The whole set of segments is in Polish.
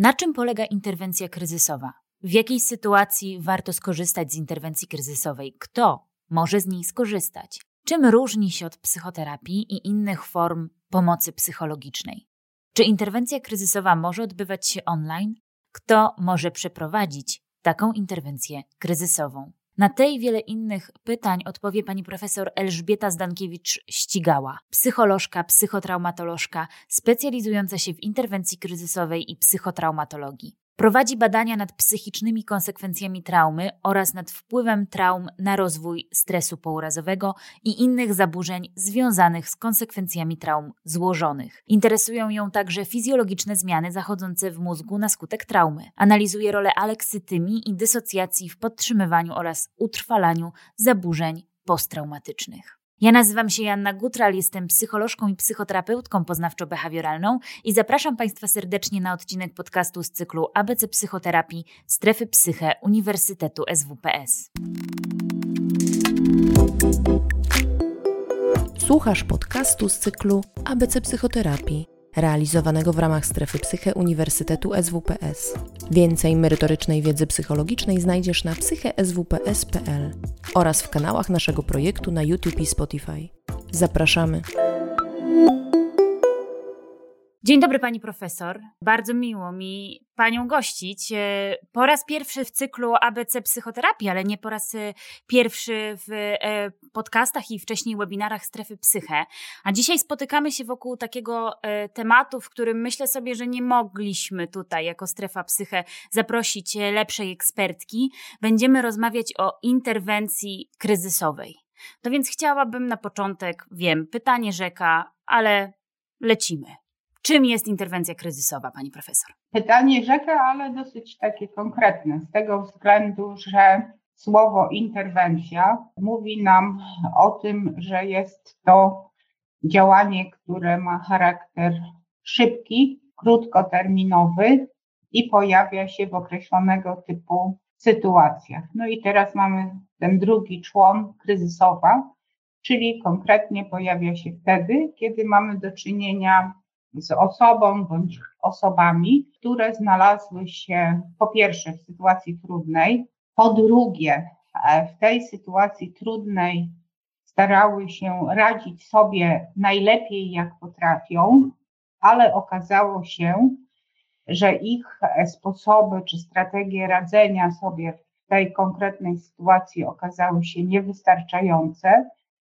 Na czym polega interwencja kryzysowa? W jakiej sytuacji warto skorzystać z interwencji kryzysowej? Kto może z niej skorzystać? Czym różni się od psychoterapii i innych form pomocy psychologicznej? Czy interwencja kryzysowa może odbywać się online? Kto może przeprowadzić taką interwencję kryzysową? Na te i wiele innych pytań odpowie pani profesor Elżbieta Zdankiewicz-Ścigała, psycholożka, psychotraumatolożka, specjalizująca się w interwencji kryzysowej i psychotraumatologii. Prowadzi badania nad psychicznymi konsekwencjami traumy oraz nad wpływem traum na rozwój stresu pourazowego i innych zaburzeń związanych z konsekwencjami traum złożonych. Interesują ją także fizjologiczne zmiany zachodzące w mózgu na skutek traumy. Analizuje rolę aleksytymii i dysocjacji w podtrzymywaniu oraz utrwalaniu zaburzeń posttraumatycznych. Ja nazywam się Joanna Gutral, jestem psycholożką i psychoterapeutką poznawczo-behawioralną i zapraszam Państwa serdecznie na odcinek podcastu z cyklu ABC Psychoterapii Strefy Psyche Uniwersytetu SWPS. Słuchasz podcastu z cyklu ABC Psychoterapii, realizowanego w ramach Strefy Psyche Uniwersytetu SWPS. Więcej merytorycznej wiedzy psychologicznej znajdziesz na psycheswps.pl oraz w kanałach naszego projektu na YouTube i Spotify. Zapraszamy! Dzień dobry pani profesor. Bardzo miło mi panią gościć. Po raz pierwszy w cyklu ABC Psychoterapii, ale nie po raz pierwszy w podcastach i wcześniej webinarach Strefy Psyche. A dzisiaj spotykamy się wokół takiego tematu, w którym myślę sobie, że nie mogliśmy tutaj jako Strefa Psyche zaprosić lepszej ekspertki. Będziemy rozmawiać o interwencji kryzysowej. No więc chciałabym na początek, wiem, pytanie rzeka, ale lecimy. Czym jest interwencja kryzysowa, pani profesor? Pytanie rzeka, ale dosyć takie konkretne, z tego względu, że słowo interwencja mówi nam o tym, że jest to działanie, które ma charakter szybki, krótkoterminowy i pojawia się w określonego typu sytuacjach. No i teraz mamy ten drugi człon, kryzysowa, czyli konkretnie pojawia się wtedy, kiedy mamy do czynienia z osobą bądź osobami, które znalazły się po pierwsze w sytuacji trudnej, po drugie w tej sytuacji trudnej starały się radzić sobie najlepiej jak potrafią, ale okazało się, że ich sposoby czy strategie radzenia sobie w tej konkretnej sytuacji okazały się niewystarczające,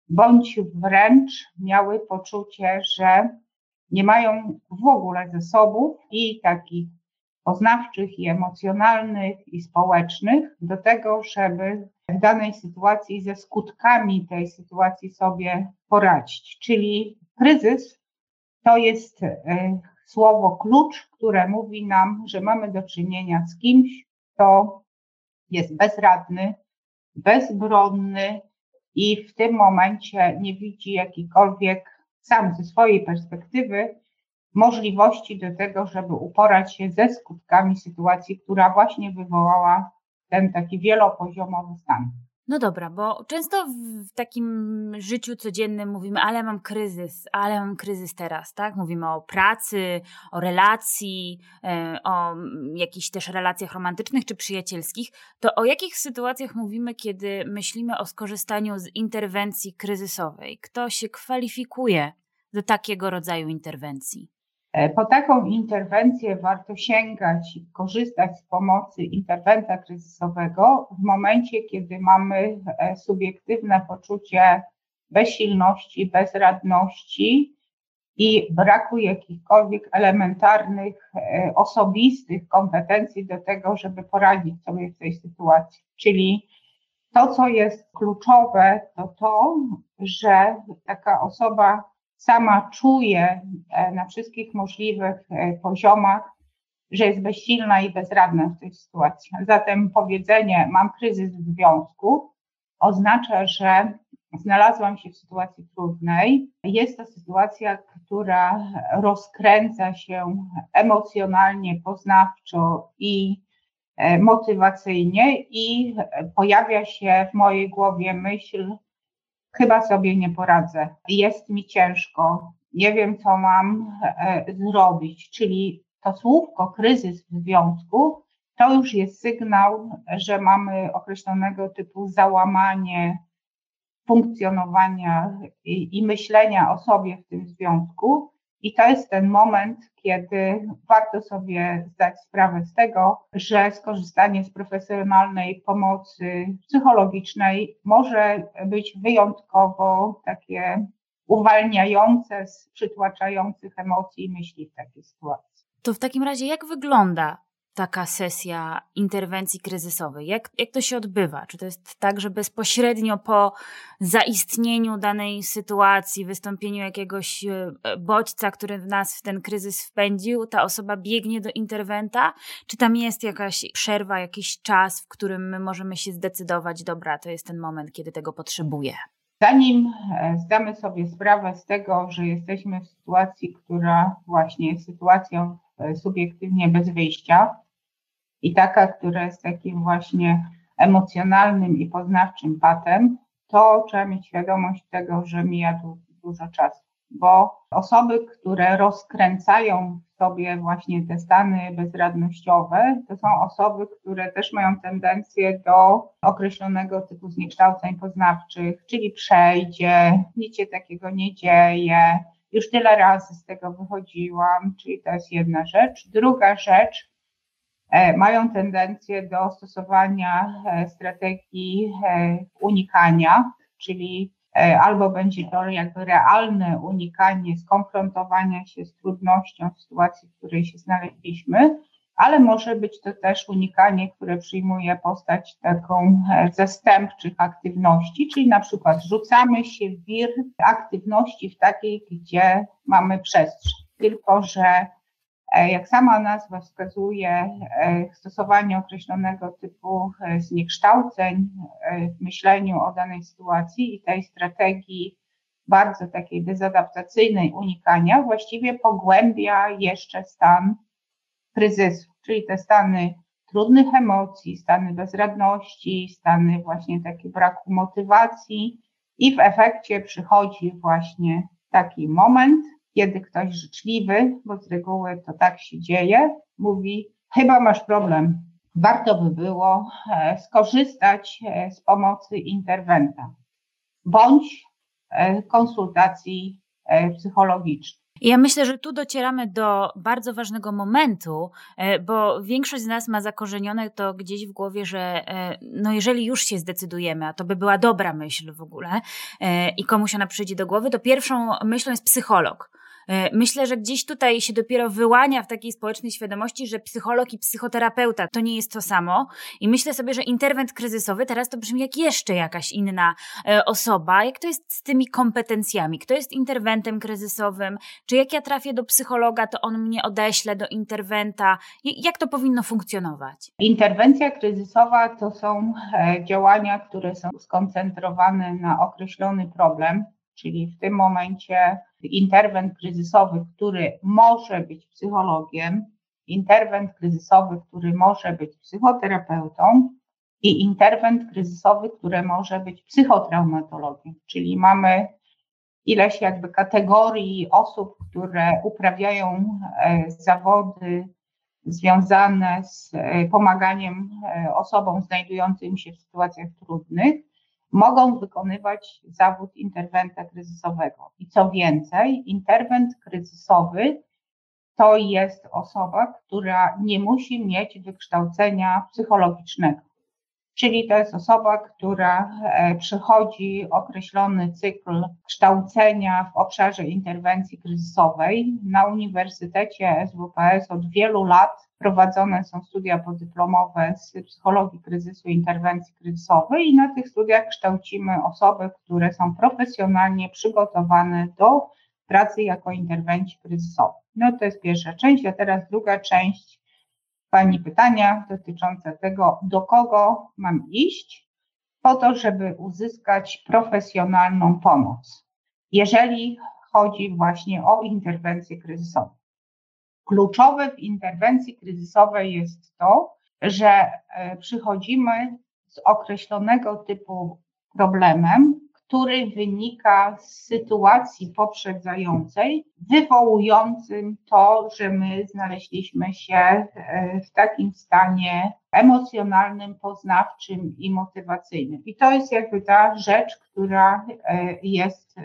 bądź wręcz miały poczucie, że nie mają w ogóle zasobów i takich poznawczych, i emocjonalnych, i społecznych do tego, żeby w danej sytuacji ze skutkami tej sytuacji sobie poradzić. Czyli kryzys to jest słowo klucz, które mówi nam, że mamy do czynienia z kimś, kto jest bezradny, bezbronny i w tym momencie nie widzi jakikolwiek sam ze swojej perspektywy możliwości do tego, żeby uporać się ze skutkami sytuacji, która właśnie wywołała ten taki wielopoziomowy stan. No dobra, bo często w takim życiu codziennym mówimy, ale mam kryzys teraz, tak? Mówimy o pracy, o relacji, o jakichś też relacjach romantycznych czy przyjacielskich. To o jakich sytuacjach mówimy, kiedy myślimy o skorzystaniu z interwencji kryzysowej? Kto się kwalifikuje do takiego rodzaju interwencji? Po taką interwencję warto sięgać i korzystać z pomocy interwenta kryzysowego w momencie, kiedy mamy subiektywne poczucie bezsilności, bezradności i braku jakichkolwiek elementarnych, osobistych kompetencji do tego, żeby poradzić sobie w tej sytuacji. Czyli to, co jest kluczowe, to to, że taka osoba sama czuje na wszystkich możliwych poziomach, że jest bezsilna i bezradna w tej sytuacji. Zatem powiedzenie mam kryzys w związku oznacza, że znalazłam się w sytuacji trudnej. Jest to sytuacja, która rozkręca się emocjonalnie, poznawczo i motywacyjnie i pojawia się w mojej głowie myśl, chyba sobie nie poradzę, jest mi ciężko, nie wiem co mam zrobić, czyli to słówko kryzys w związku to już jest sygnał, że mamy określonego typu załamanie funkcjonowania i myślenia o sobie w tym związku. I to jest ten moment, kiedy warto sobie zdać sprawę z tego, że skorzystanie z profesjonalnej pomocy psychologicznej może być wyjątkowo takie uwalniające z przytłaczających emocji i myśli w takiej sytuacji. To w takim razie jak wygląda taka sesja interwencji kryzysowej? Jak to się odbywa? Czy to jest tak, że bezpośrednio po zaistnieniu danej sytuacji, wystąpieniu jakiegoś bodźca, który nas w ten kryzys wpędził, ta osoba biegnie do interwenta? Czy tam jest jakaś przerwa, jakiś czas, w którym my możemy się zdecydować, dobra, to jest ten moment, kiedy tego potrzebuję? Zanim zdamy sobie sprawę z tego, że jesteśmy w sytuacji, która właśnie jest sytuacją subiektywnie bez wyjścia i taka, która jest takim właśnie emocjonalnym i poznawczym patem, to trzeba mieć świadomość tego, że mija tu dużo czasu, bo osoby, które rozkręcają sobie właśnie te stany bezradnościowe, to są osoby, które też mają tendencję do określonego typu zniekształceń poznawczych, czyli przejdzie, nic się takiego nie dzieje, już tyle razy z tego wychodziłam, czyli to jest jedna rzecz. Druga rzecz, mają tendencję do stosowania strategii unikania, czyli albo będzie to jakby realne unikanie, skonfrontowania się z trudnością w sytuacji, w której się znaleźliśmy, ale może być to też unikanie, które przyjmuje postać taką zastępczych aktywności, czyli na przykład rzucamy się w wir aktywności w takiej, gdzie mamy przestrzeń. Tylko że jak sama nazwa wskazuje, stosowanie określonego typu zniekształceń w myśleniu o danej sytuacji i tej strategii bardzo takiej dezadaptacyjnej unikania właściwie pogłębia jeszcze stan kryzysu, czyli te stany trudnych emocji, stany bezradności, stany właśnie takiego braku motywacji i w efekcie przychodzi właśnie taki moment, kiedy ktoś życzliwy, bo z reguły to tak się dzieje, mówi, chyba masz problem, warto by było skorzystać z pomocy interwenta bądź konsultacji psychologicznej. Ja myślę, że tu docieramy do bardzo ważnego momentu, bo większość z nas ma zakorzenione to gdzieś w głowie, że no jeżeli już się zdecydujemy, a to by była dobra myśl w ogóle i komuś ona przyjdzie do głowy, to pierwszą myślą jest psycholog. Myślę, że gdzieś tutaj się dopiero wyłania w takiej społecznej świadomości, że psycholog i psychoterapeuta to nie jest to samo i myślę sobie, że interwent kryzysowy teraz to brzmi jak jeszcze jakaś inna osoba. Jak to jest z tymi kompetencjami? Kto jest interwentem kryzysowym? Czy jak ja trafię do psychologa, to on mnie odeśle do interwenta? Jak to powinno funkcjonować? Interwencja kryzysowa to są działania, które są skoncentrowane na określony problem, czyli w tym momencie interwent kryzysowy, który może być psychologiem, interwent kryzysowy, który może być psychoterapeutą i interwent kryzysowy, który może być psychotraumatologiem. Czyli mamy ileś jakby kategorii osób, które uprawiają zawody związane z pomaganiem osobom znajdującym się w sytuacjach trudnych, mogą wykonywać zawód interwenta kryzysowego. I co więcej, interwent kryzysowy to jest osoba, która nie musi mieć wykształcenia psychologicznego. Czyli to jest osoba, która przechodzi określony cykl kształcenia w obszarze interwencji kryzysowej. Na Uniwersytecie SWPS od wielu lat prowadzone są studia podyplomowe z psychologii kryzysu i interwencji kryzysowej i na tych studiach kształcimy osoby, które są profesjonalnie przygotowane do pracy jako interwencji kryzysowej. No to jest pierwsza część, a teraz druga część Pani pytania dotyczące tego, do kogo mam iść po to, żeby uzyskać profesjonalną pomoc, jeżeli chodzi właśnie o interwencję kryzysową. Kluczowe w interwencji kryzysowej jest to, że przychodzimy z określonego typu problemem, który wynika z sytuacji poprzedzającej, wywołującym to, że my znaleźliśmy się w takim stanie emocjonalnym, poznawczym i motywacyjnym. I to jest jakby ta rzecz, która jest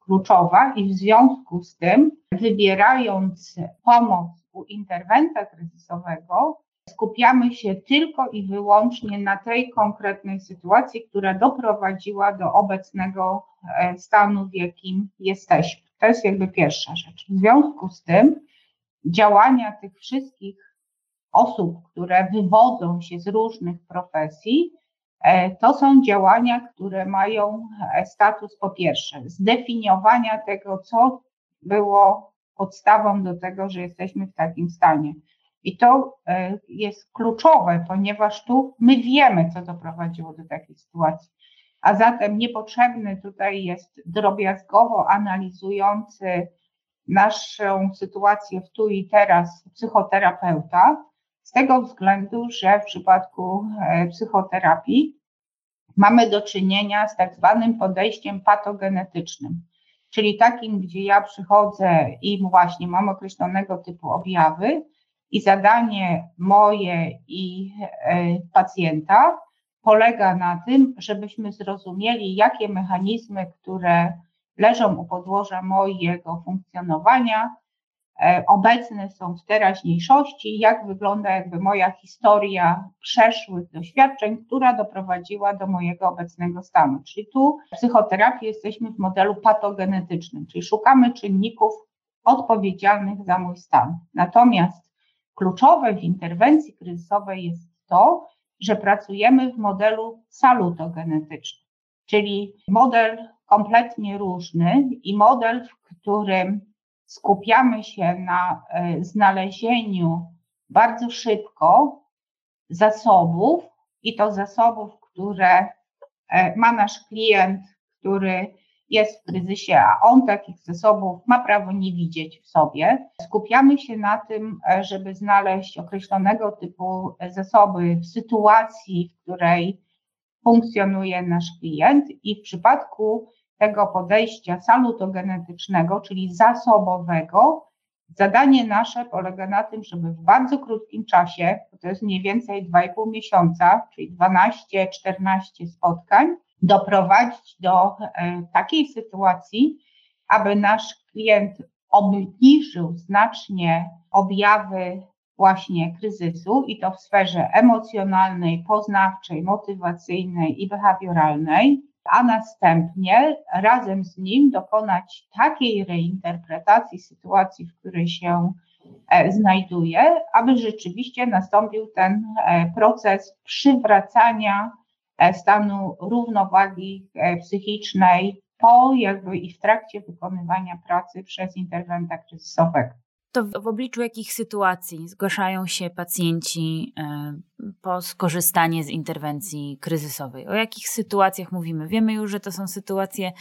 kluczowa i w związku z tym, wybierając pomoc u interwenta kryzysowego, skupiamy się tylko i wyłącznie na tej konkretnej sytuacji, która doprowadziła do obecnego stanu, w jakim jesteśmy. To jest jakby pierwsza rzecz. W związku z tym działania tych wszystkich osób, które wywodzą się z różnych profesji, to są działania, które mają status po pierwsze zdefiniowania tego, co było podstawą do tego, że jesteśmy w takim stanie. I to jest kluczowe, ponieważ tu my wiemy, co doprowadziło do takiej sytuacji. A zatem niepotrzebny tutaj jest drobiazgowo analizujący naszą sytuację w tu i teraz psychoterapeuta, z tego względu, że w przypadku psychoterapii mamy do czynienia z tak zwanym podejściem patogenetycznym, czyli takim, gdzie ja przychodzę i właśnie mam określonego typu objawy, i zadanie moje i pacjenta polega na tym, żebyśmy zrozumieli, jakie mechanizmy, które leżą u podłoża mojego funkcjonowania, obecne są w teraźniejszości, jak wygląda jakby moja historia przeszłych doświadczeń, która doprowadziła do mojego obecnego stanu. Czyli tu w psychoterapii jesteśmy w modelu patogenetycznym, czyli szukamy czynników odpowiedzialnych za mój stan. Natomiast kluczowe w interwencji kryzysowej jest to, że pracujemy w modelu salutogenetycznym, czyli model kompletnie różny i model, w którym skupiamy się na znalezieniu bardzo szybko zasobów i to zasobów, które ma nasz klient, który jest w kryzysie, a on takich zasobów ma prawo nie widzieć w sobie. Skupiamy się na tym, żeby znaleźć określonego typu zasoby w sytuacji, w której funkcjonuje nasz klient i w przypadku tego podejścia salutogenetycznego, czyli zasobowego, zadanie nasze polega na tym, żeby w bardzo krótkim czasie, to jest mniej więcej 2,5 miesiąca, czyli 12-14 spotkań, doprowadzić do takiej sytuacji, aby nasz klient obniżył znacznie objawy właśnie kryzysu i to w sferze emocjonalnej, poznawczej, motywacyjnej i behawioralnej, a następnie razem z nim dokonać takiej reinterpretacji sytuacji, w której się znajduje, aby rzeczywiście nastąpił ten proces przywracania stanu równowagi psychicznej po jakby i w trakcie wykonywania pracy przez interwenta kryzysowego. To w obliczu jakich sytuacji zgłaszają się pacjenci po skorzystanie z interwencji kryzysowej? O jakich sytuacjach mówimy? Wiemy już, że to są sytuacje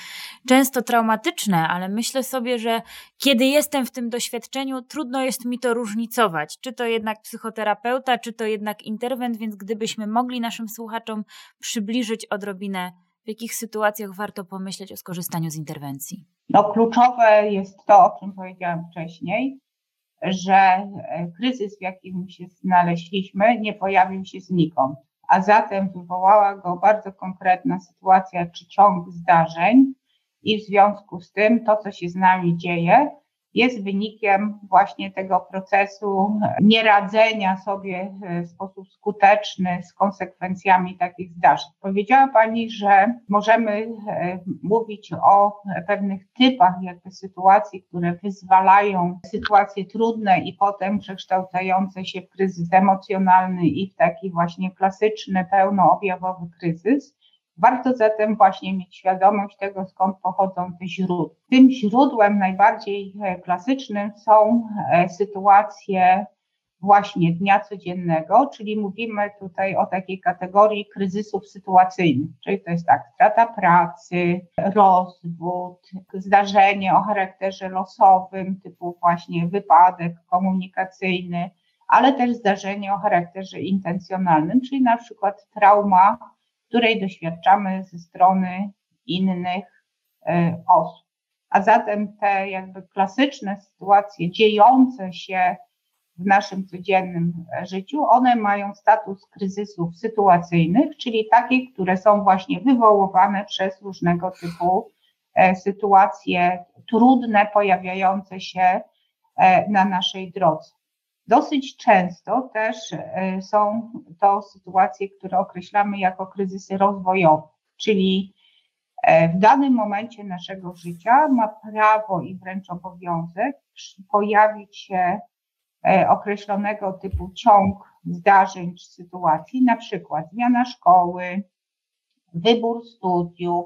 często traumatyczne, ale myślę sobie, że kiedy jestem w tym doświadczeniu, trudno jest mi to różnicować. Czy to jednak psychoterapeuta, czy to jednak interwent, więc gdybyśmy mogli naszym słuchaczom przybliżyć odrobinę, w jakich sytuacjach warto pomyśleć o skorzystaniu z interwencji? No, kluczowe jest to, o czym powiedziałam wcześniej, że kryzys, w jakim się znaleźliśmy, nie pojawił się znikąd, a zatem wywołała go bardzo konkretna sytuacja czy ciąg zdarzeń i w związku z tym to, co się z nami dzieje, jest wynikiem właśnie tego procesu nieradzenia sobie w sposób skuteczny z konsekwencjami takich zdarzeń. Powiedziała Pani, że możemy mówić o pewnych typach jakby sytuacji, które wyzwalają sytuacje trudne i potem przekształcające się w kryzys emocjonalny i w taki właśnie klasyczny, pełnoobjawowy kryzys. Warto zatem właśnie mieć świadomość tego, skąd pochodzą te źródła. Tym źródłem najbardziej klasycznym są sytuacje właśnie dnia codziennego, czyli mówimy tutaj o takiej kategorii kryzysów sytuacyjnych, czyli to jest tak, strata pracy, rozwód, zdarzenie o charakterze losowym, typu właśnie wypadek komunikacyjny, ale też zdarzenie o charakterze intencjonalnym, czyli na przykład trauma, której doświadczamy ze strony innych osób. A zatem te jakby klasyczne sytuacje dziejące się w naszym codziennym życiu, one mają status kryzysów sytuacyjnych, czyli takich, które są właśnie wywoływane przez różnego typu sytuacje trudne, pojawiające się na naszej drodze. Dosyć często też są to sytuacje, które określamy jako kryzysy rozwojowe, czyli w danym momencie naszego życia ma prawo i wręcz obowiązek pojawić się określonego typu ciąg zdarzeń czy sytuacji, na przykład zmiana szkoły, wybór studiów,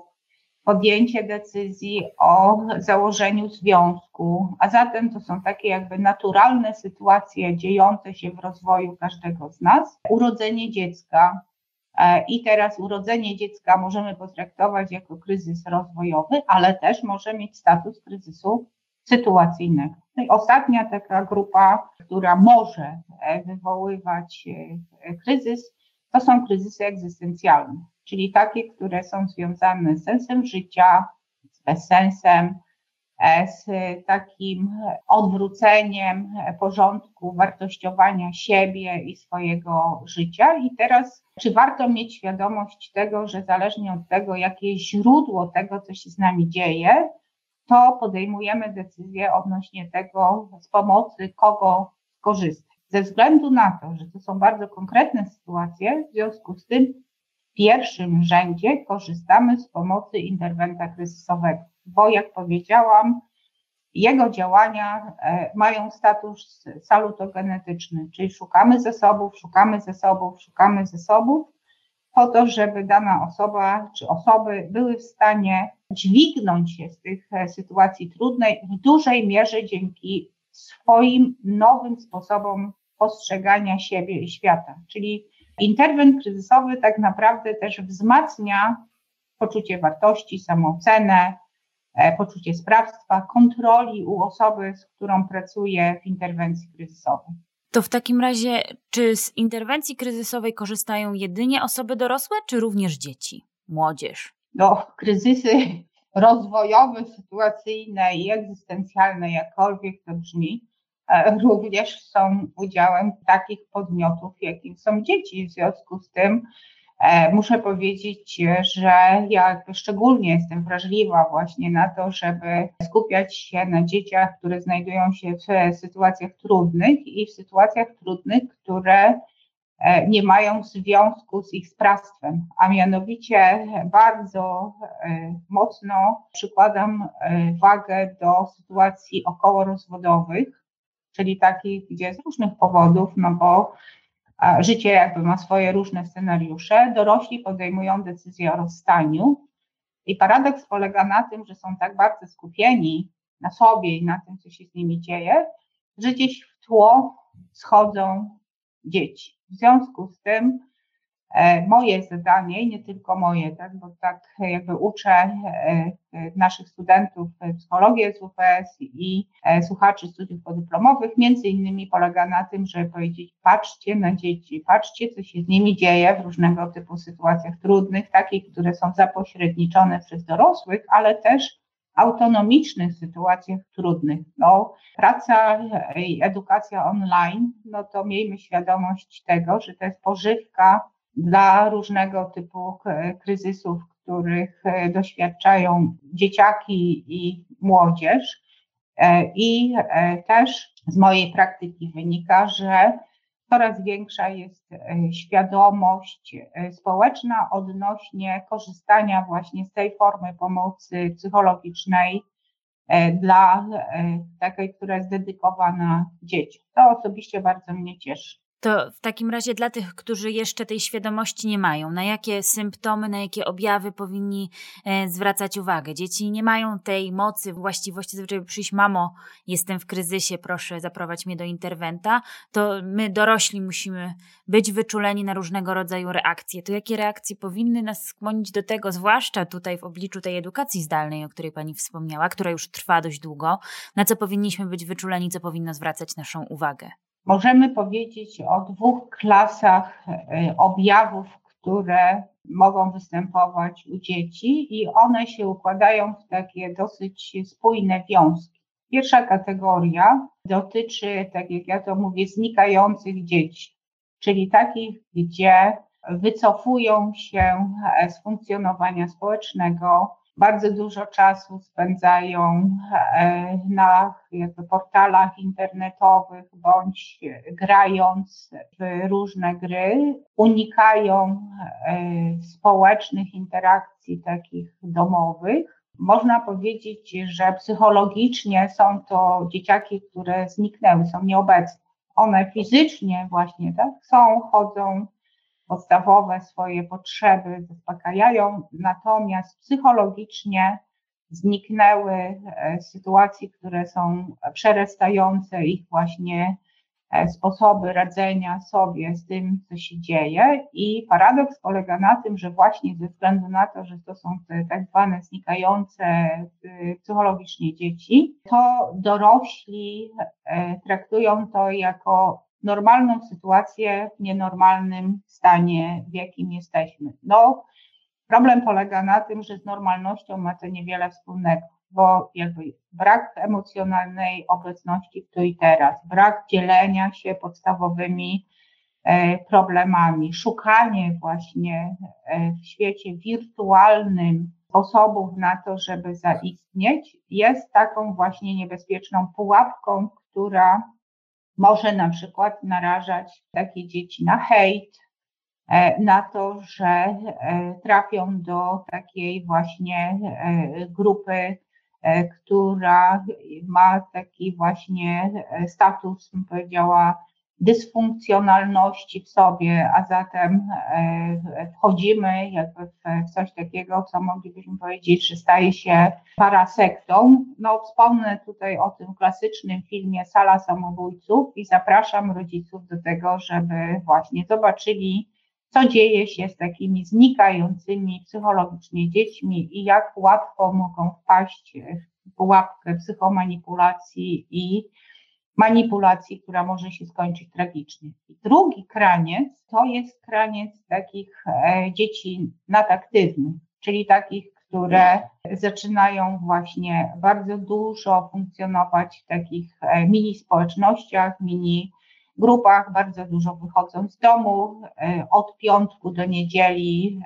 podjęcie decyzji o założeniu związku, a zatem to są takie jakby naturalne sytuacje dziejące się w rozwoju każdego z nas. Urodzenie dziecka i teraz urodzenie dziecka możemy potraktować jako kryzys rozwojowy, ale też może mieć status kryzysu sytuacyjnego. Ostatnia taka grupa, która może wywoływać kryzys, to są kryzysy egzystencjalne, czyli takie, które są związane z sensem życia, z bezsensem, z takim odwróceniem porządku wartościowania siebie i swojego życia. I teraz, czy warto mieć świadomość tego, że zależnie od tego, jakie źródło tego, co się z nami dzieje, to podejmujemy decyzję odnośnie tego, z pomocy kogo korzystać. Ze względu na to, że to są bardzo konkretne sytuacje, w związku z tym w pierwszym rzędzie korzystamy z pomocy interwenta kryzysowego, bo jak powiedziałam, jego działania mają status salutogenetyczny, czyli szukamy zasobów po to, żeby dana osoba czy osoby były w stanie dźwignąć się z tych sytuacji trudnej w dużej mierze dzięki swoim nowym sposobom postrzegania siebie i świata. Czyli interwent kryzysowy tak naprawdę też wzmacnia poczucie wartości, samoocenę, poczucie sprawstwa, kontroli u osoby, z którą pracuje w interwencji kryzysowej. To w takim razie, czy z interwencji kryzysowej korzystają jedynie osoby dorosłe, czy również dzieci, młodzież? No, kryzysy rozwojowe, sytuacyjne i egzystencjalne, jakkolwiek to brzmi, również są udziałem takich podmiotów, jakim są dzieci. W związku z tym muszę powiedzieć, że ja szczególnie jestem wrażliwa właśnie na to, żeby skupiać się na dzieciach, które znajdują się w sytuacjach trudnych i w sytuacjach trudnych, które nie mają związku z ich sprawstwem, a mianowicie bardzo mocno przykładam wagę do sytuacji okołorozwodowych, czyli takich, gdzie z różnych powodów, no bo życie jakby ma swoje różne scenariusze, dorośli podejmują decyzję o rozstaniu i paradoks polega na tym, że są tak bardzo skupieni na sobie i na tym, co się z nimi dzieje, że gdzieś w tło schodzą dzieci. W związku z tym moje zadanie, nie tylko moje, tak, bo tak jakby uczę naszych studentów psychologii SWPS i słuchaczy studiów podyplomowych, między innymi polega na tym, żeby powiedzieć: patrzcie na dzieci, patrzcie, co się z nimi dzieje w różnego typu sytuacjach trudnych, takich, które są zapośredniczone przez dorosłych, ale też autonomicznych sytuacjach trudnych. No, praca i edukacja online, no to miejmy świadomość tego, że to jest pożywka dla różnego typu kryzysów, których doświadczają dzieciaki i młodzież. I też z mojej praktyki wynika, że coraz większa jest świadomość społeczna odnośnie korzystania właśnie z tej formy pomocy psychologicznej dla takiej, która jest dedykowana dzieciom. To osobiście bardzo mnie cieszy. To w takim razie dla tych, którzy jeszcze tej świadomości nie mają, na jakie symptomy, na jakie objawy powinni zwracać uwagę? Dzieci nie mają tej mocy, właściwości, żeby przyjść: mamo, jestem w kryzysie, proszę zaprowadź mnie do interwenta. To my dorośli musimy być wyczuleni na różnego rodzaju reakcje. To jakie reakcje powinny nas skłonić do tego, zwłaszcza tutaj w obliczu tej edukacji zdalnej, o której Pani wspomniała, która już trwa dość długo, na co powinniśmy być wyczuleni, co powinno zwracać naszą uwagę? Możemy powiedzieć o dwóch klasach objawów, które mogą występować u dzieci i one się układają w takie dosyć spójne wiązki. Pierwsza kategoria dotyczy, tak jak ja to mówię, znikających dzieci, czyli takich, gdzie wycofują się z funkcjonowania społecznego, bardzo dużo czasu spędzają na portalach internetowych bądź grając w różne gry, unikają społecznych interakcji takich domowych. Można powiedzieć, że psychologicznie są to dzieciaki, które zniknęły, są nieobecne. One fizycznie właśnie tak są, chodzą, podstawowe swoje potrzeby zaspokajają, natomiast psychologicznie zniknęły z sytuacji, które są przerastające ich właśnie sposoby radzenia sobie z tym, co się dzieje, i paradoks polega na tym, że właśnie ze względu na to, że to są te tak zwane znikające psychologicznie dzieci, to dorośli traktują to jako normalną sytuację w nienormalnym stanie, w jakim jesteśmy. No, problem polega na tym, że z normalnością ma to niewiele wspólnego, bo jakby brak emocjonalnej obecności tu i teraz, brak dzielenia się podstawowymi problemami, szukanie właśnie w świecie wirtualnym sposobów na to, żeby zaistnieć, jest taką właśnie niebezpieczną pułapką, która może na przykład narażać takie dzieci na hejt, na to, że trafią do takiej właśnie grupy, która ma taki właśnie status, bym powiedziała, dysfunkcjonalności w sobie, a zatem wchodzimy jakby w coś takiego, co moglibyśmy powiedzieć, że staje się parasektą. No, wspomnę tutaj o tym klasycznym filmie Sala Samobójców i zapraszam rodziców do tego, żeby właśnie zobaczyli, co dzieje się z takimi znikającymi psychologicznie dziećmi i jak łatwo mogą wpaść w pułapkę psychomanipulacji i manipulacji, która może się skończyć tragicznie. Drugi kraniec to jest kraniec takich dzieci nadaktywnych, czyli takich, które zaczynają właśnie bardzo dużo funkcjonować w takich mini społecznościach, mini grupach, bardzo dużo wychodzą z domu, od piątku do niedzieli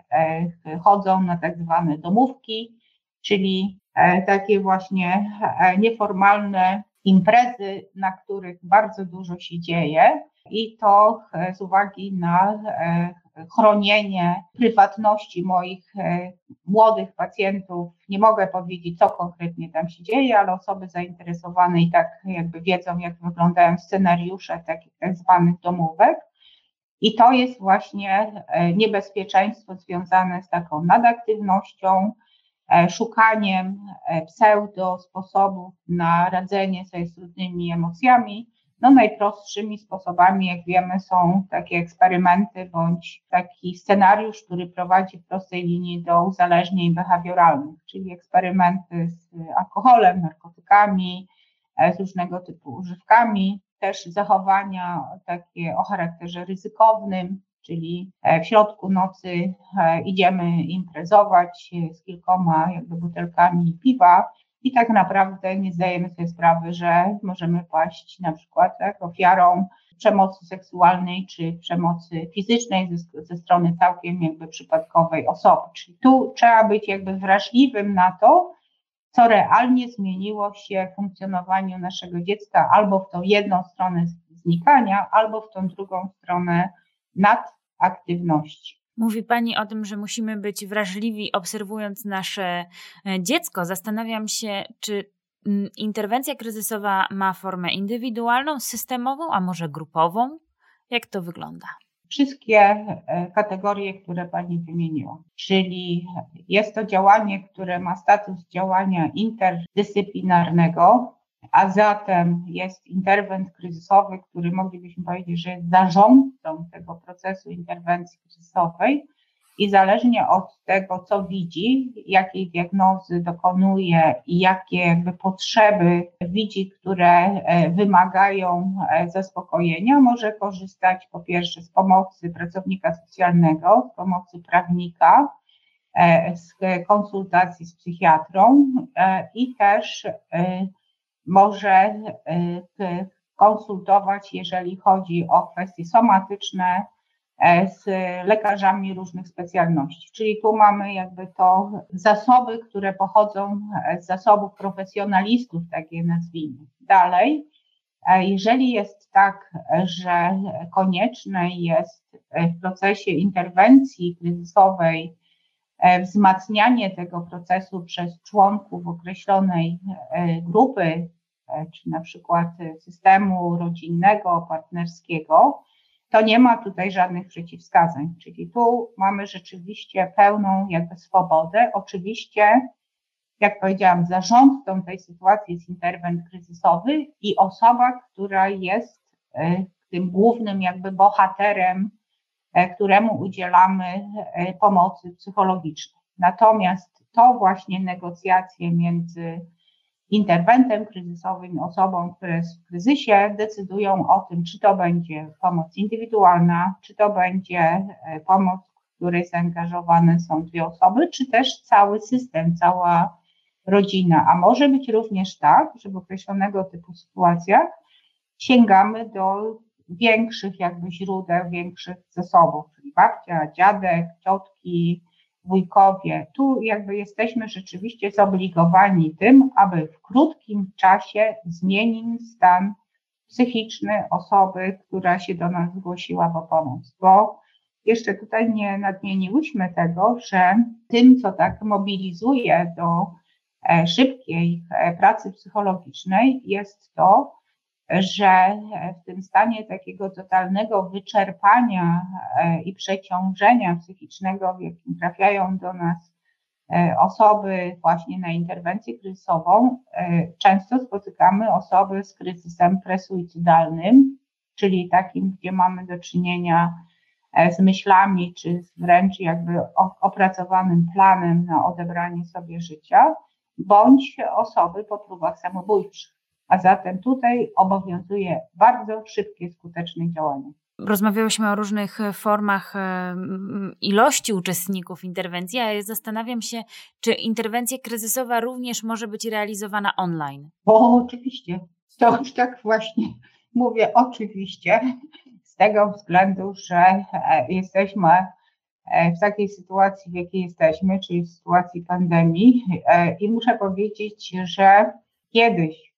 chodzą na tak zwane domówki, czyli takie właśnie nieformalne imprezy, na których bardzo dużo się dzieje i to z uwagi na chronienie prywatności moich młodych pacjentów. Nie mogę powiedzieć, co konkretnie tam się dzieje, ale osoby zainteresowane i tak jakby wiedzą, jak wyglądają scenariusze takich tak zwanych domówek. I to jest właśnie niebezpieczeństwo związane z taką nadaktywnością, szukaniem pseudo sposobów na radzenie sobie z trudnymi emocjami. No, najprostszymi sposobami, jak wiemy, są takie eksperymenty bądź taki scenariusz, który prowadzi w prostej linii do uzależnień behawioralnych, czyli eksperymenty z alkoholem, narkotykami, z różnego typu używkami, też zachowania takie o charakterze ryzykownym, czyli w środku nocy idziemy imprezować z kilkoma jakby butelkami piwa i tak naprawdę nie zdajemy sobie sprawy, że możemy paść na przykład ofiarą przemocy seksualnej czy przemocy fizycznej ze strony całkiem jakby przypadkowej osoby. Czyli tu trzeba być jakby wrażliwym na to, co realnie zmieniło się w funkcjonowaniu naszego dziecka albo w tą jedną stronę znikania, albo w tą drugą stronę nadaktywności. Mówi Pani o tym, że musimy być wrażliwi, obserwując nasze dziecko. Zastanawiam się, czy interwencja kryzysowa ma formę indywidualną, systemową, a może grupową? Jak to wygląda? Wszystkie kategorie, które Pani wymieniła, czyli jest to działanie, które ma status działania interdyscyplinarnego, a zatem jest interwent kryzysowy, który moglibyśmy powiedzieć, że jest zarządcą tego procesu interwencji kryzysowej, i zależnie od tego, co widzi, jakiej diagnozy dokonuje i jakie jakby potrzeby widzi, które wymagają zaspokojenia, może korzystać po pierwsze z pomocy pracownika socjalnego, z pomocy prawnika, z konsultacji z psychiatrą i też może konsultować, jeżeli chodzi o kwestie somatyczne, z lekarzami różnych specjalności. Czyli tu mamy jakby to zasoby, które pochodzą z zasobów profesjonalistów, tak je nazwijmy. Dalej, jeżeli jest tak, że konieczne jest w procesie interwencji kryzysowej wzmacnianie tego procesu przez członków określonej grupy, czy na przykład systemu rodzinnego, partnerskiego, to nie ma tutaj żadnych przeciwwskazań, czyli tu mamy rzeczywiście pełną jakby swobodę. Oczywiście, jak powiedziałam, zarządcą tej sytuacji jest interwent kryzysowy i osoba, która jest tym głównym jakby bohaterem, któremu udzielamy pomocy psychologicznej. Natomiast to właśnie negocjacje między interwentem kryzysowym, osobą, która jest w kryzysie, decydują o tym, czy to będzie pomoc indywidualna, czy to będzie pomoc, w której zaangażowane są dwie osoby, czy też cały system, cała rodzina. A może być również tak, że w określonego typu sytuacjach sięgamy do większych jakby źródeł, większych zasobów, czyli babcia, dziadek, ciotki, wujkowie. Tu jakby jesteśmy rzeczywiście zobligowani tym, aby w krótkim czasie zmienić stan psychiczny osoby, która się do nas zgłosiła po pomoc. Bo jeszcze tutaj nie nadmieniłyśmy tego, że tym, co tak mobilizuje do szybkiej pracy psychologicznej, jest to, że w tym stanie takiego totalnego wyczerpania i przeciążenia psychicznego, w jakim trafiają do nas osoby właśnie na interwencję kryzysową, często spotykamy osoby z kryzysem presuicydalnym, czyli takim, gdzie mamy do czynienia z myślami, czy wręcz jakby opracowanym planem na odebranie sobie życia, bądź osoby po próbach samobójczych. A zatem tutaj obowiązuje bardzo szybkie, skuteczne działanie. Rozmawiałyśmy o różnych formach ilości uczestników interwencji, a ja zastanawiam się, czy interwencja kryzysowa również może być realizowana online? Bo oczywiście, to już tak właśnie mówię, oczywiście, z tego względu, że jesteśmy w takiej sytuacji, w jakiej jesteśmy, czyli w sytuacji pandemii i muszę powiedzieć, że kiedyś,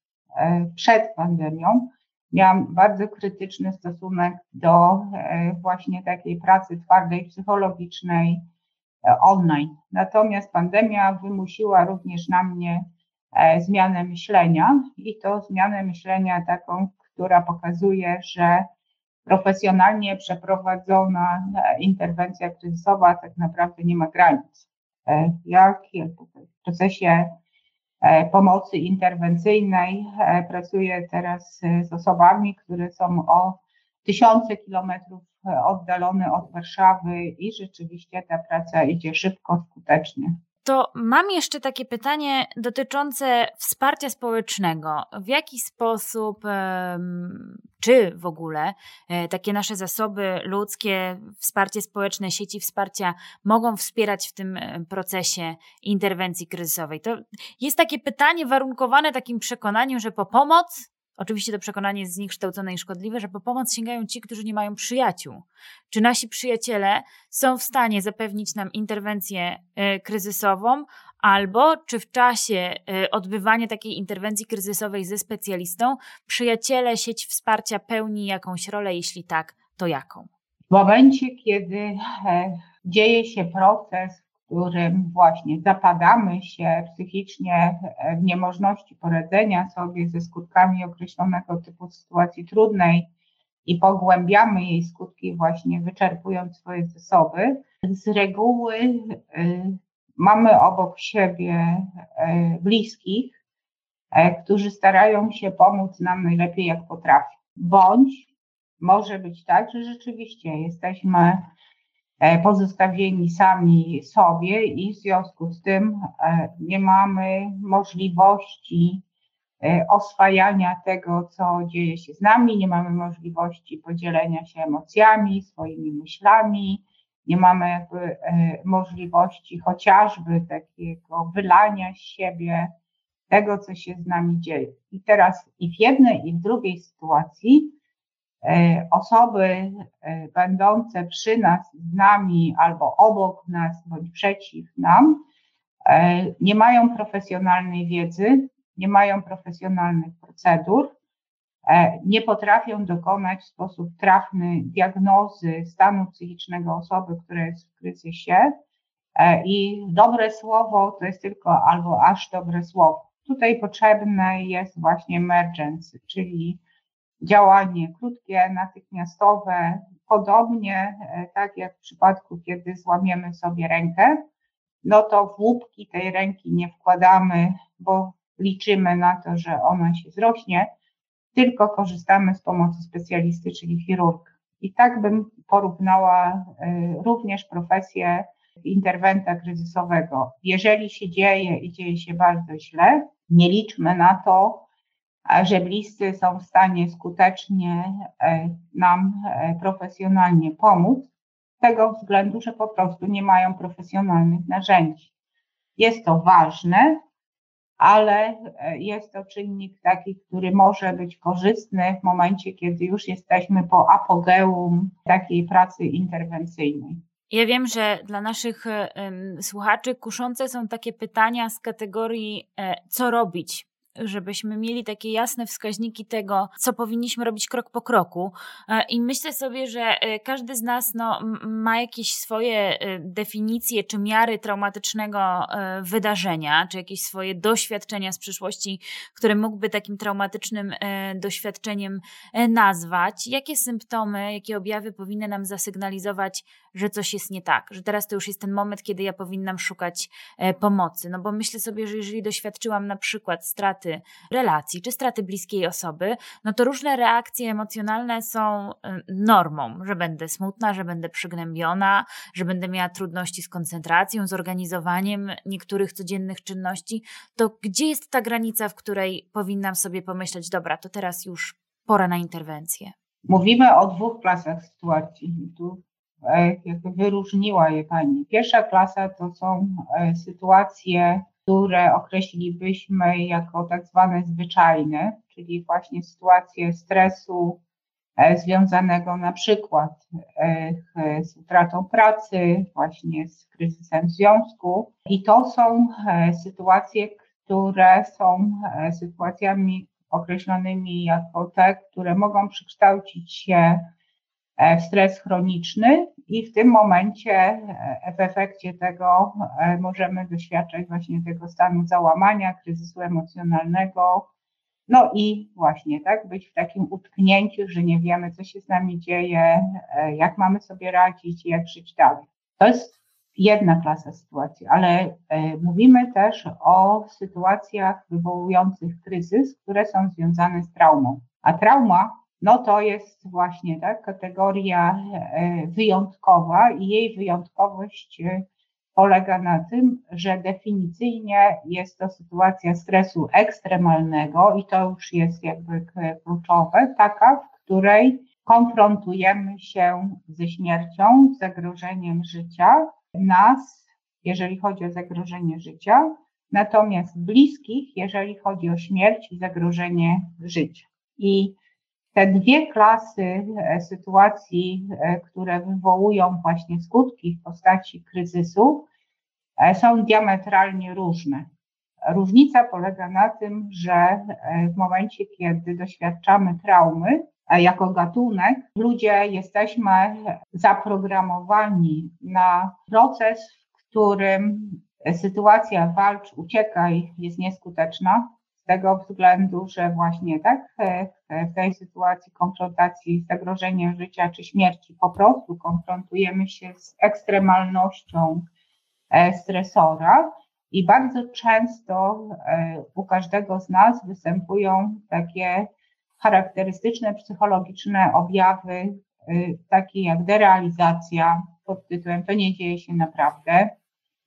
przed pandemią miałam bardzo krytyczny stosunek do właśnie takiej pracy twardej, psychologicznej online. Natomiast pandemia wymusiła również na mnie zmianę myślenia i to zmianę myślenia taką, która pokazuje, że profesjonalnie przeprowadzona interwencja kryzysowa tak naprawdę nie ma granic. Jak w procesie pomocy interwencyjnej pracuję teraz z osobami, które są o tysiące kilometrów oddalone od Warszawy i rzeczywiście ta praca idzie szybko, skutecznie. To mam jeszcze takie pytanie dotyczące wsparcia społecznego. W jaki sposób, czy w ogóle takie nasze zasoby ludzkie, wsparcie społeczne, sieci wsparcia mogą wspierać w tym procesie interwencji kryzysowej? To jest takie pytanie warunkowane takim przekonaniem, że po pomoc, oczywiście to przekonanie jest zniekształcone i szkodliwe, że po pomoc sięgają ci, którzy nie mają przyjaciół. Czy nasi przyjaciele są w stanie zapewnić nam interwencję kryzysową, albo czy w czasie odbywania takiej interwencji kryzysowej ze specjalistą przyjaciele, sieć wsparcia pełni jakąś rolę, jeśli tak, to jaką? W momencie, kiedy dzieje się proces, w którym właśnie zapadamy się psychicznie w niemożności poradzenia sobie ze skutkami określonego typu sytuacji trudnej i pogłębiamy jej skutki właśnie wyczerpując swoje zasoby, z reguły mamy obok siebie bliskich, którzy starają się pomóc nam najlepiej jak potrafią. Bądź może być tak, że rzeczywiście jesteśmy pozostawieni sami sobie i w związku z tym nie mamy możliwości oswajania tego, co dzieje się z nami, nie mamy możliwości podzielenia się emocjami, swoimi myślami, nie mamy jakby możliwości chociażby takiego wylania z siebie tego, co się z nami dzieje. I teraz i w jednej, i w drugiej sytuacji osoby będące przy nas, z nami, albo obok nas, bądź przeciw nam, nie mają profesjonalnej wiedzy, nie mają profesjonalnych procedur, nie potrafią dokonać w sposób trafny diagnozy stanu psychicznego osoby, która jest w kryzysie. I dobre słowo to jest tylko albo aż dobre słowo. Tutaj potrzebne jest właśnie emergency, czyli działanie krótkie, natychmiastowe, podobnie tak jak w przypadku, kiedy złamiemy sobie rękę, no to w łupki tej ręki nie wkładamy, bo liczymy na to, że ona się zrośnie, tylko korzystamy z pomocy specjalisty, czyli chirurga. I tak bym porównała również profesję interwenta kryzysowego. Jeżeli się dzieje i dzieje się bardzo źle, nie liczmy na to, że bliscy są w stanie skutecznie nam profesjonalnie pomóc, z tego względu, że po prostu nie mają profesjonalnych narzędzi. Jest to ważne, ale jest to czynnik taki, który może być korzystny w momencie, kiedy już jesteśmy po apogeum takiej pracy interwencyjnej. Ja wiem, że dla naszych słuchaczy kuszące są takie pytania z kategorii co robić, żebyśmy mieli takie jasne wskaźniki tego, co powinniśmy robić krok po kroku. I myślę sobie, że każdy z nas ma jakieś swoje definicje czy miary traumatycznego wydarzenia, czy jakieś swoje doświadczenia z przyszłości, które mógłby takim traumatycznym doświadczeniem nazwać. Jakie symptomy, jakie objawy powinny nam zasygnalizować, że coś jest nie tak, że teraz to już jest ten moment, kiedy ja powinnam szukać pomocy. No bo myślę sobie, że jeżeli doświadczyłam na przykład straty relacji czy straty bliskiej osoby, no to różne reakcje emocjonalne są normą, że będę smutna, że będę przygnębiona, że będę miała trudności z koncentracją, z organizowaniem niektórych codziennych czynności. To gdzie jest ta granica, w której powinnam sobie pomyśleć, dobra, to teraz już pora na interwencję? Mówimy o dwóch klasach sytuacji. Tu jakby wyróżniła je Pani. Pierwsza klasa to są sytuacje, które określilibyśmy jako tak zwane zwyczajne, czyli właśnie sytuacje stresu związanego na przykład z utratą pracy, właśnie z kryzysem związku. I to są sytuacje, które są sytuacjami określonymi jako te, które mogą przekształcić się w stres chroniczny i w tym momencie, w efekcie tego możemy doświadczać właśnie tego stanu załamania, kryzysu emocjonalnego, no i właśnie tak być w takim utknięciu, że nie wiemy, co się z nami dzieje, jak mamy sobie radzić i jak żyć dalej. To jest jedna klasa sytuacji, ale mówimy też o sytuacjach wywołujących kryzys, które są związane z traumą, a trauma no to jest właśnie tak kategoria wyjątkowa i jej wyjątkowość polega na tym, że definicyjnie jest to sytuacja stresu ekstremalnego i to już jest jakby kluczowe, taka, w której konfrontujemy się ze śmiercią, z zagrożeniem życia nas, jeżeli chodzi o zagrożenie życia, natomiast bliskich, jeżeli chodzi o śmierć i zagrożenie życia. I te dwie klasy sytuacji, które wywołują właśnie skutki w postaci kryzysu, są diametralnie różne. Różnica polega na tym, że w momencie, kiedy doświadczamy traumy jako gatunek, ludzie jesteśmy zaprogramowani na proces, w którym sytuacja walcz, uciekaj jest nieskuteczna. Z tego względu, że właśnie tak w tej sytuacji konfrontacji z zagrożeniem życia czy śmierci po prostu konfrontujemy się z ekstremalnością stresora i bardzo często u każdego z nas występują takie charakterystyczne psychologiczne objawy, takie jak derealizacja, pod tytułem "To nie dzieje się naprawdę",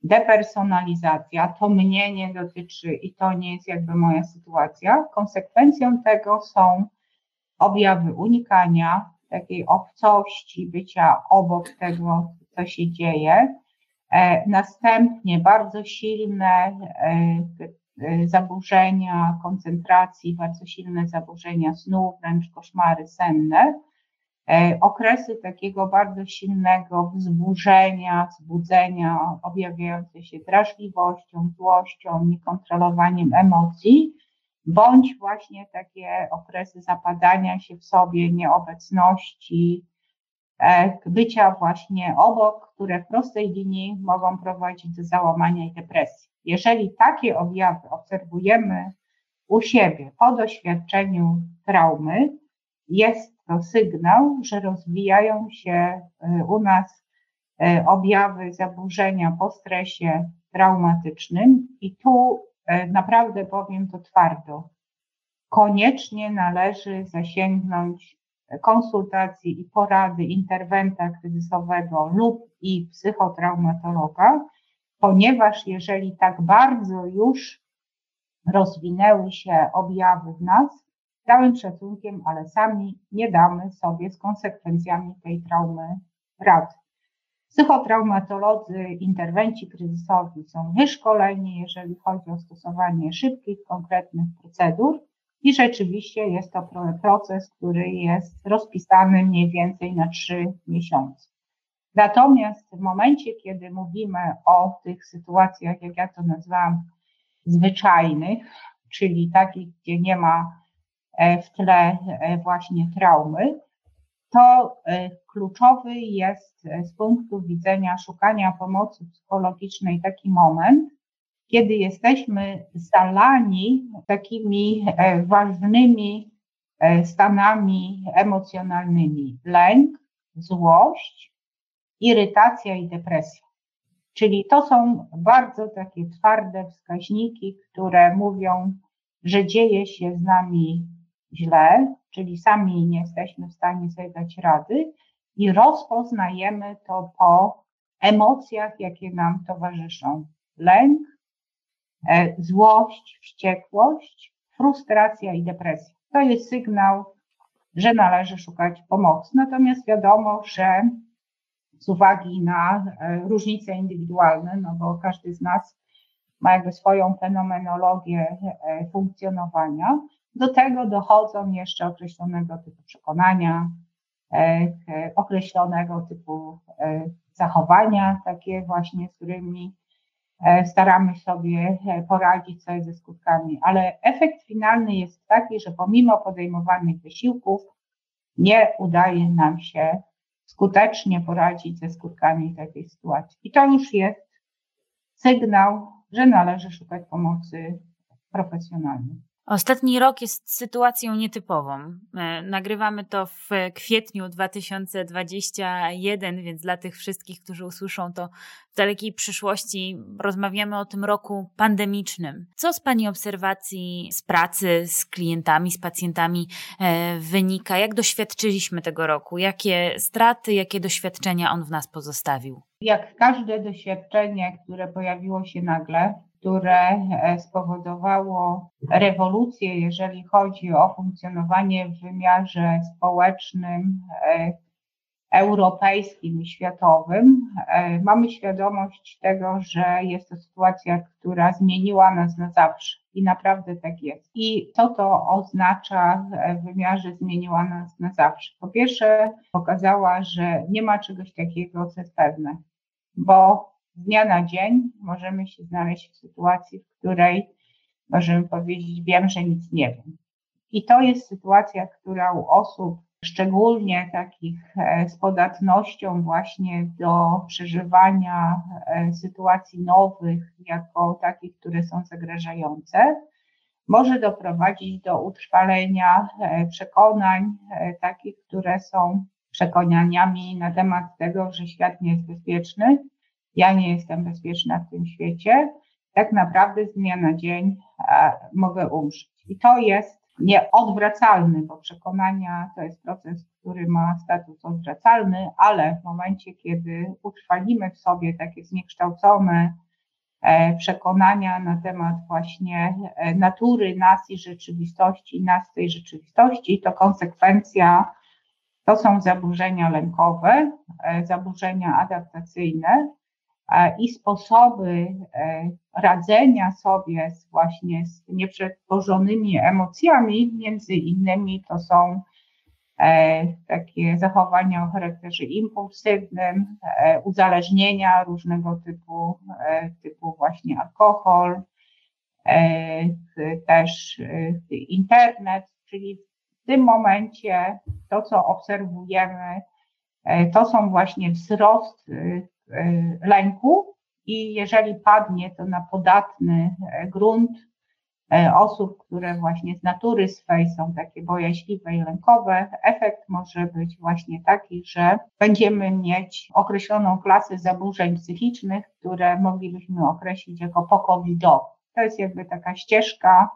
depersonalizacja, to mnie nie dotyczy i to nie jest jakby moja sytuacja. Konsekwencją tego są objawy unikania, takiej obcości, bycia obok tego, co się dzieje. Następnie bardzo silne zaburzenia koncentracji, bardzo silne zaburzenia snu, wręcz koszmary senne. Okresy takiego bardzo silnego wzburzenia, wzbudzenia, objawiające się drażliwością, złością, niekontrolowaniem emocji, bądź właśnie takie okresy zapadania się w sobie, nieobecności, bycia właśnie obok, które w prostej linii mogą prowadzić do załamania i depresji. Jeżeli takie objawy obserwujemy u siebie po doświadczeniu traumy, jest to sygnał, że rozwijają się u nas objawy zaburzenia po stresie traumatycznym i tu naprawdę powiem to twardo. Koniecznie należy zasięgnąć konsultacji i porady interwenta kryzysowego lub i psychotraumatologa, ponieważ jeżeli tak bardzo już rozwinęły się objawy w nas, całym szacunkiem, ale sami nie damy sobie z konsekwencjami tej traumy rady. Psychotraumatolodzy, interwenci kryzysowi są wyszkoleni, jeżeli chodzi o stosowanie szybkich, konkretnych procedur i rzeczywiście jest to proces, który jest rozpisany mniej więcej na 3 miesiące. Natomiast w momencie, kiedy mówimy o tych sytuacjach, jak ja to nazwałam, zwyczajnych, czyli takich, gdzie nie ma w tle właśnie traumy, to kluczowy jest z punktu widzenia szukania pomocy psychologicznej taki moment, kiedy jesteśmy zalani takimi ważnymi stanami emocjonalnymi: lęk, złość, irytacja i depresja. Czyli to są bardzo takie twarde wskaźniki, które mówią, że dzieje się z nami źle, czyli sami nie jesteśmy w stanie sobie dać rady i rozpoznajemy to po emocjach, jakie nam towarzyszą. Lęk, złość, wściekłość, frustracja i depresja. To jest sygnał, że należy szukać pomocy. Natomiast wiadomo, że z uwagi na różnice indywidualne, no bo każdy z nas ma jakby swoją fenomenologię funkcjonowania, do tego dochodzą jeszcze określonego typu przekonania, określonego typu zachowania, takie właśnie, z którymi staramy sobie poradzić sobie ze skutkami. Ale efekt finalny jest taki, że pomimo podejmowanych wysiłków nie udaje nam się skutecznie poradzić ze skutkami takiej sytuacji. I to już jest sygnał, że należy szukać pomocy profesjonalnej. Ostatni rok jest sytuacją nietypową. Nagrywamy to w kwietniu 2021, więc dla tych wszystkich, którzy usłyszą to w dalekiej przyszłości, rozmawiamy o tym roku pandemicznym. Co z Pani obserwacji z pracy, z klientami, z pacjentami wynika? Jak doświadczyliśmy tego roku? Jakie straty, jakie doświadczenia on w nas pozostawił? Jak każde doświadczenie, które pojawiło się nagle, które spowodowało rewolucję, jeżeli chodzi o funkcjonowanie w wymiarze społecznym, europejskim i światowym. Mamy świadomość tego, że jest to sytuacja, która zmieniła nas na zawsze i naprawdę tak jest. I co to oznacza w wymiarze zmieniła nas na zawsze? Po pierwsze, pokazała, że nie ma czegoś takiego, co jest pewne, bo z dnia na dzień możemy się znaleźć w sytuacji, w której możemy powiedzieć: wiem, że nic nie wiem. I to jest sytuacja, która u osób szczególnie takich z podatnością właśnie do przeżywania sytuacji nowych, jako takich, które są zagrażające, może doprowadzić do utrwalenia przekonań takich, które są przekonaniami na temat tego, że świat nie jest bezpieczny. Ja nie jestem bezpieczna w tym świecie, tak naprawdę z dnia na dzień mogę umrzeć. I to jest nieodwracalny, bo przekonania to jest proces, który ma status odwracalny, ale w momencie, kiedy utrwalimy w sobie takie zniekształcone przekonania na temat właśnie natury nas i rzeczywistości, nas tej rzeczywistości, to konsekwencja to są zaburzenia lękowe, zaburzenia adaptacyjne i sposoby radzenia sobie właśnie z nieprzetworzonymi emocjami, między innymi to są takie zachowania o charakterze impulsywnym, uzależnienia różnego typu, typu właśnie alkohol, też internet, czyli w tym momencie to, co obserwujemy, to są właśnie wzrost lęku i jeżeli padnie to na podatny grunt osób, które właśnie z natury swej są takie bojaźliwe i lękowe, efekt może być właśnie taki, że będziemy mieć określoną klasę zaburzeń psychicznych, które moglibyśmy określić jako po-covidowe. To jest jakby taka ścieżka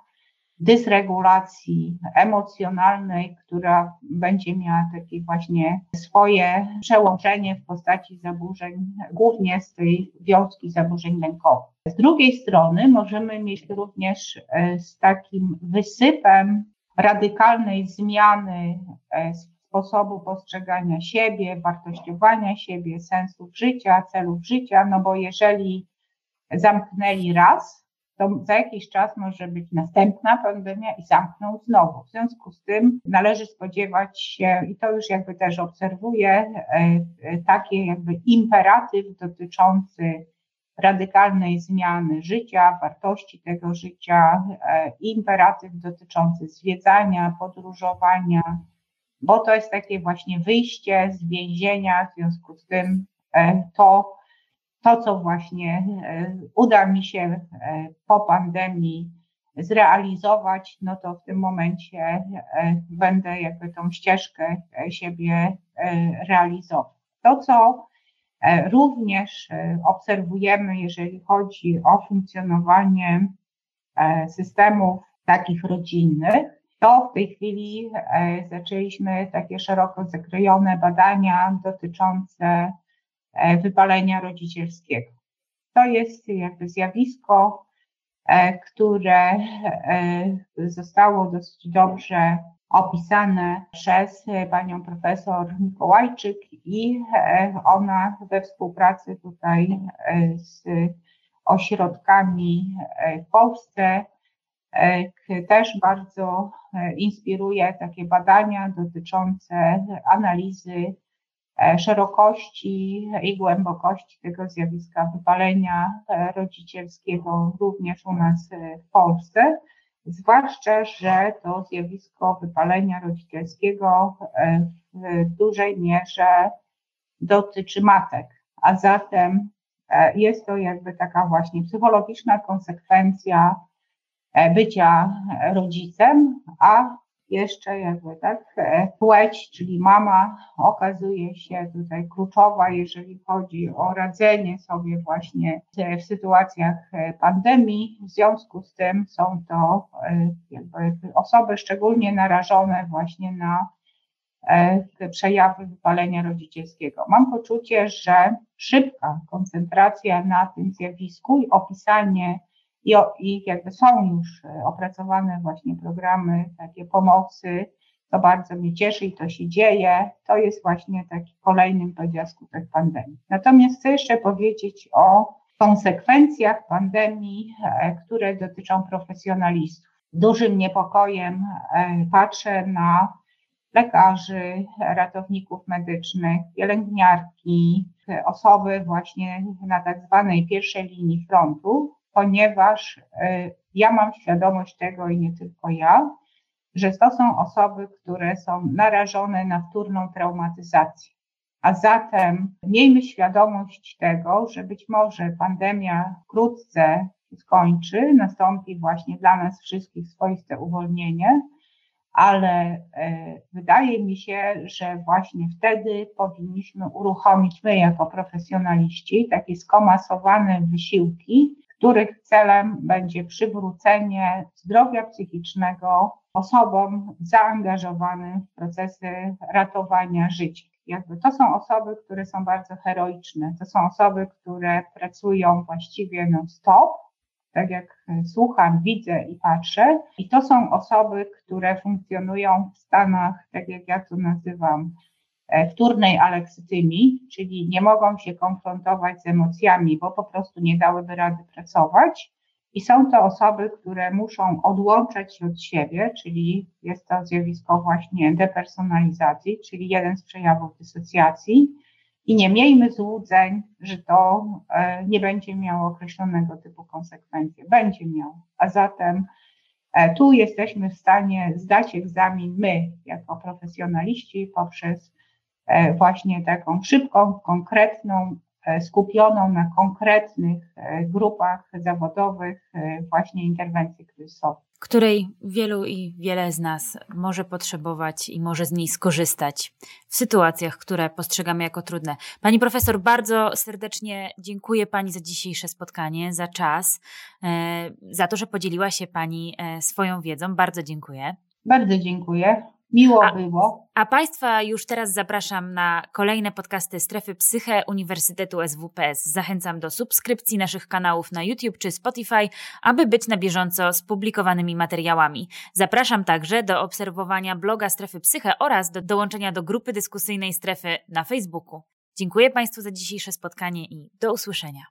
dysregulacji emocjonalnej, która będzie miała takie właśnie swoje przełączenie w postaci zaburzeń, głównie z tej wiązki zaburzeń lękowych. Z drugiej strony możemy mieć również z takim wysypem radykalnej zmiany sposobu postrzegania siebie, wartościowania siebie, sensów życia, celów życia, no bo jeżeli zamknęli raz, to za jakiś czas może być następna pandemia i zamkną znowu. W związku z tym należy spodziewać się, i to już jakby też obserwuję, taki jakby imperatyw dotyczący radykalnej zmiany życia, wartości tego życia, imperatyw dotyczący zwiedzania, podróżowania, bo to jest takie właśnie wyjście z więzienia, w związku z tym to, co właśnie uda mi się po pandemii zrealizować, no to w tym momencie będę jakby tą ścieżkę siebie realizował. To, co również obserwujemy, jeżeli chodzi o funkcjonowanie systemów takich rodzinnych, to w tej chwili zaczęliśmy takie szeroko zakrojone badania dotyczące wypalenia rodzicielskiego. To jest jakby zjawisko, które zostało dosyć dobrze opisane przez panią profesor Mikołajczyk i ona we współpracy tutaj z ośrodkami w Polsce też bardzo inspiruje takie badania dotyczące analizy szerokości i głębokości tego zjawiska wypalenia rodzicielskiego również u nas w Polsce, zwłaszcza, że to zjawisko wypalenia rodzicielskiego w dużej mierze dotyczy matek, a zatem jest to jakby taka właśnie psychologiczna konsekwencja bycia rodzicem, a jeszcze jakby tak płeć, czyli mama okazuje się tutaj kluczowa, jeżeli chodzi o radzenie sobie właśnie w sytuacjach pandemii. W związku z tym są to jakby osoby szczególnie narażone właśnie na te przejawy wypalenia rodzicielskiego. Mam poczucie, że szybka koncentracja na tym zjawisku i opisanie i jakby są już opracowane właśnie programy takie pomocy, to bardzo mnie cieszy i to się dzieje. To jest właśnie taki kolejny, powiedział, skutek pandemii. Natomiast chcę jeszcze powiedzieć o konsekwencjach pandemii, które dotyczą profesjonalistów. Dużym niepokojem patrzę na lekarzy, ratowników medycznych, pielęgniarki, osoby właśnie na tak zwanej pierwszej linii frontu, ponieważ ja mam świadomość tego i nie tylko ja, że to są osoby, które są narażone na wtórną traumatyzację. A zatem miejmy świadomość tego, że być może pandemia wkrótce skończy, nastąpi właśnie dla nas wszystkich swoiste uwolnienie, ale wydaje mi się, że właśnie wtedy powinniśmy uruchomić my jako profesjonaliści takie skomasowane wysiłki, których celem będzie przywrócenie zdrowia psychicznego osobom zaangażowanym w procesy ratowania życia. Jakby to są osoby, które są bardzo heroiczne, to są osoby, które pracują właściwie non-stop, tak jak słucham, widzę i patrzę. I to są osoby, które funkcjonują w stanach, tak jak ja to nazywam, wtórnej aleksytymii, czyli nie mogą się konfrontować z emocjami, bo po prostu nie dałyby rady pracować. I są to osoby, które muszą odłączać się od siebie, czyli jest to zjawisko właśnie depersonalizacji, czyli jeden z przejawów dysocjacji. I nie miejmy złudzeń, że to nie będzie miało określonego typu konsekwencji. Będzie miało. A zatem tu jesteśmy w stanie zdać egzamin my, jako profesjonaliści, poprzez właśnie taką szybką, konkretną, skupioną na konkretnych grupach zawodowych właśnie interwencji kryzysowej. Której wielu i wiele z nas może potrzebować i może z niej skorzystać w sytuacjach, które postrzegamy jako trudne. Pani profesor, bardzo serdecznie dziękuję Pani za dzisiejsze spotkanie, za czas, za to, że podzieliła się Pani swoją wiedzą. Bardzo dziękuję. Bardzo dziękuję. Miło było. A Państwa już teraz zapraszam na kolejne podcasty Strefy Psyche Uniwersytetu SWPS. Zachęcam do subskrypcji naszych kanałów na YouTube czy Spotify, aby być na bieżąco z publikowanymi materiałami. Zapraszam także do obserwowania bloga Strefy Psyche oraz do dołączenia do grupy dyskusyjnej Strefy na Facebooku. Dziękuję Państwu za dzisiejsze spotkanie i do usłyszenia.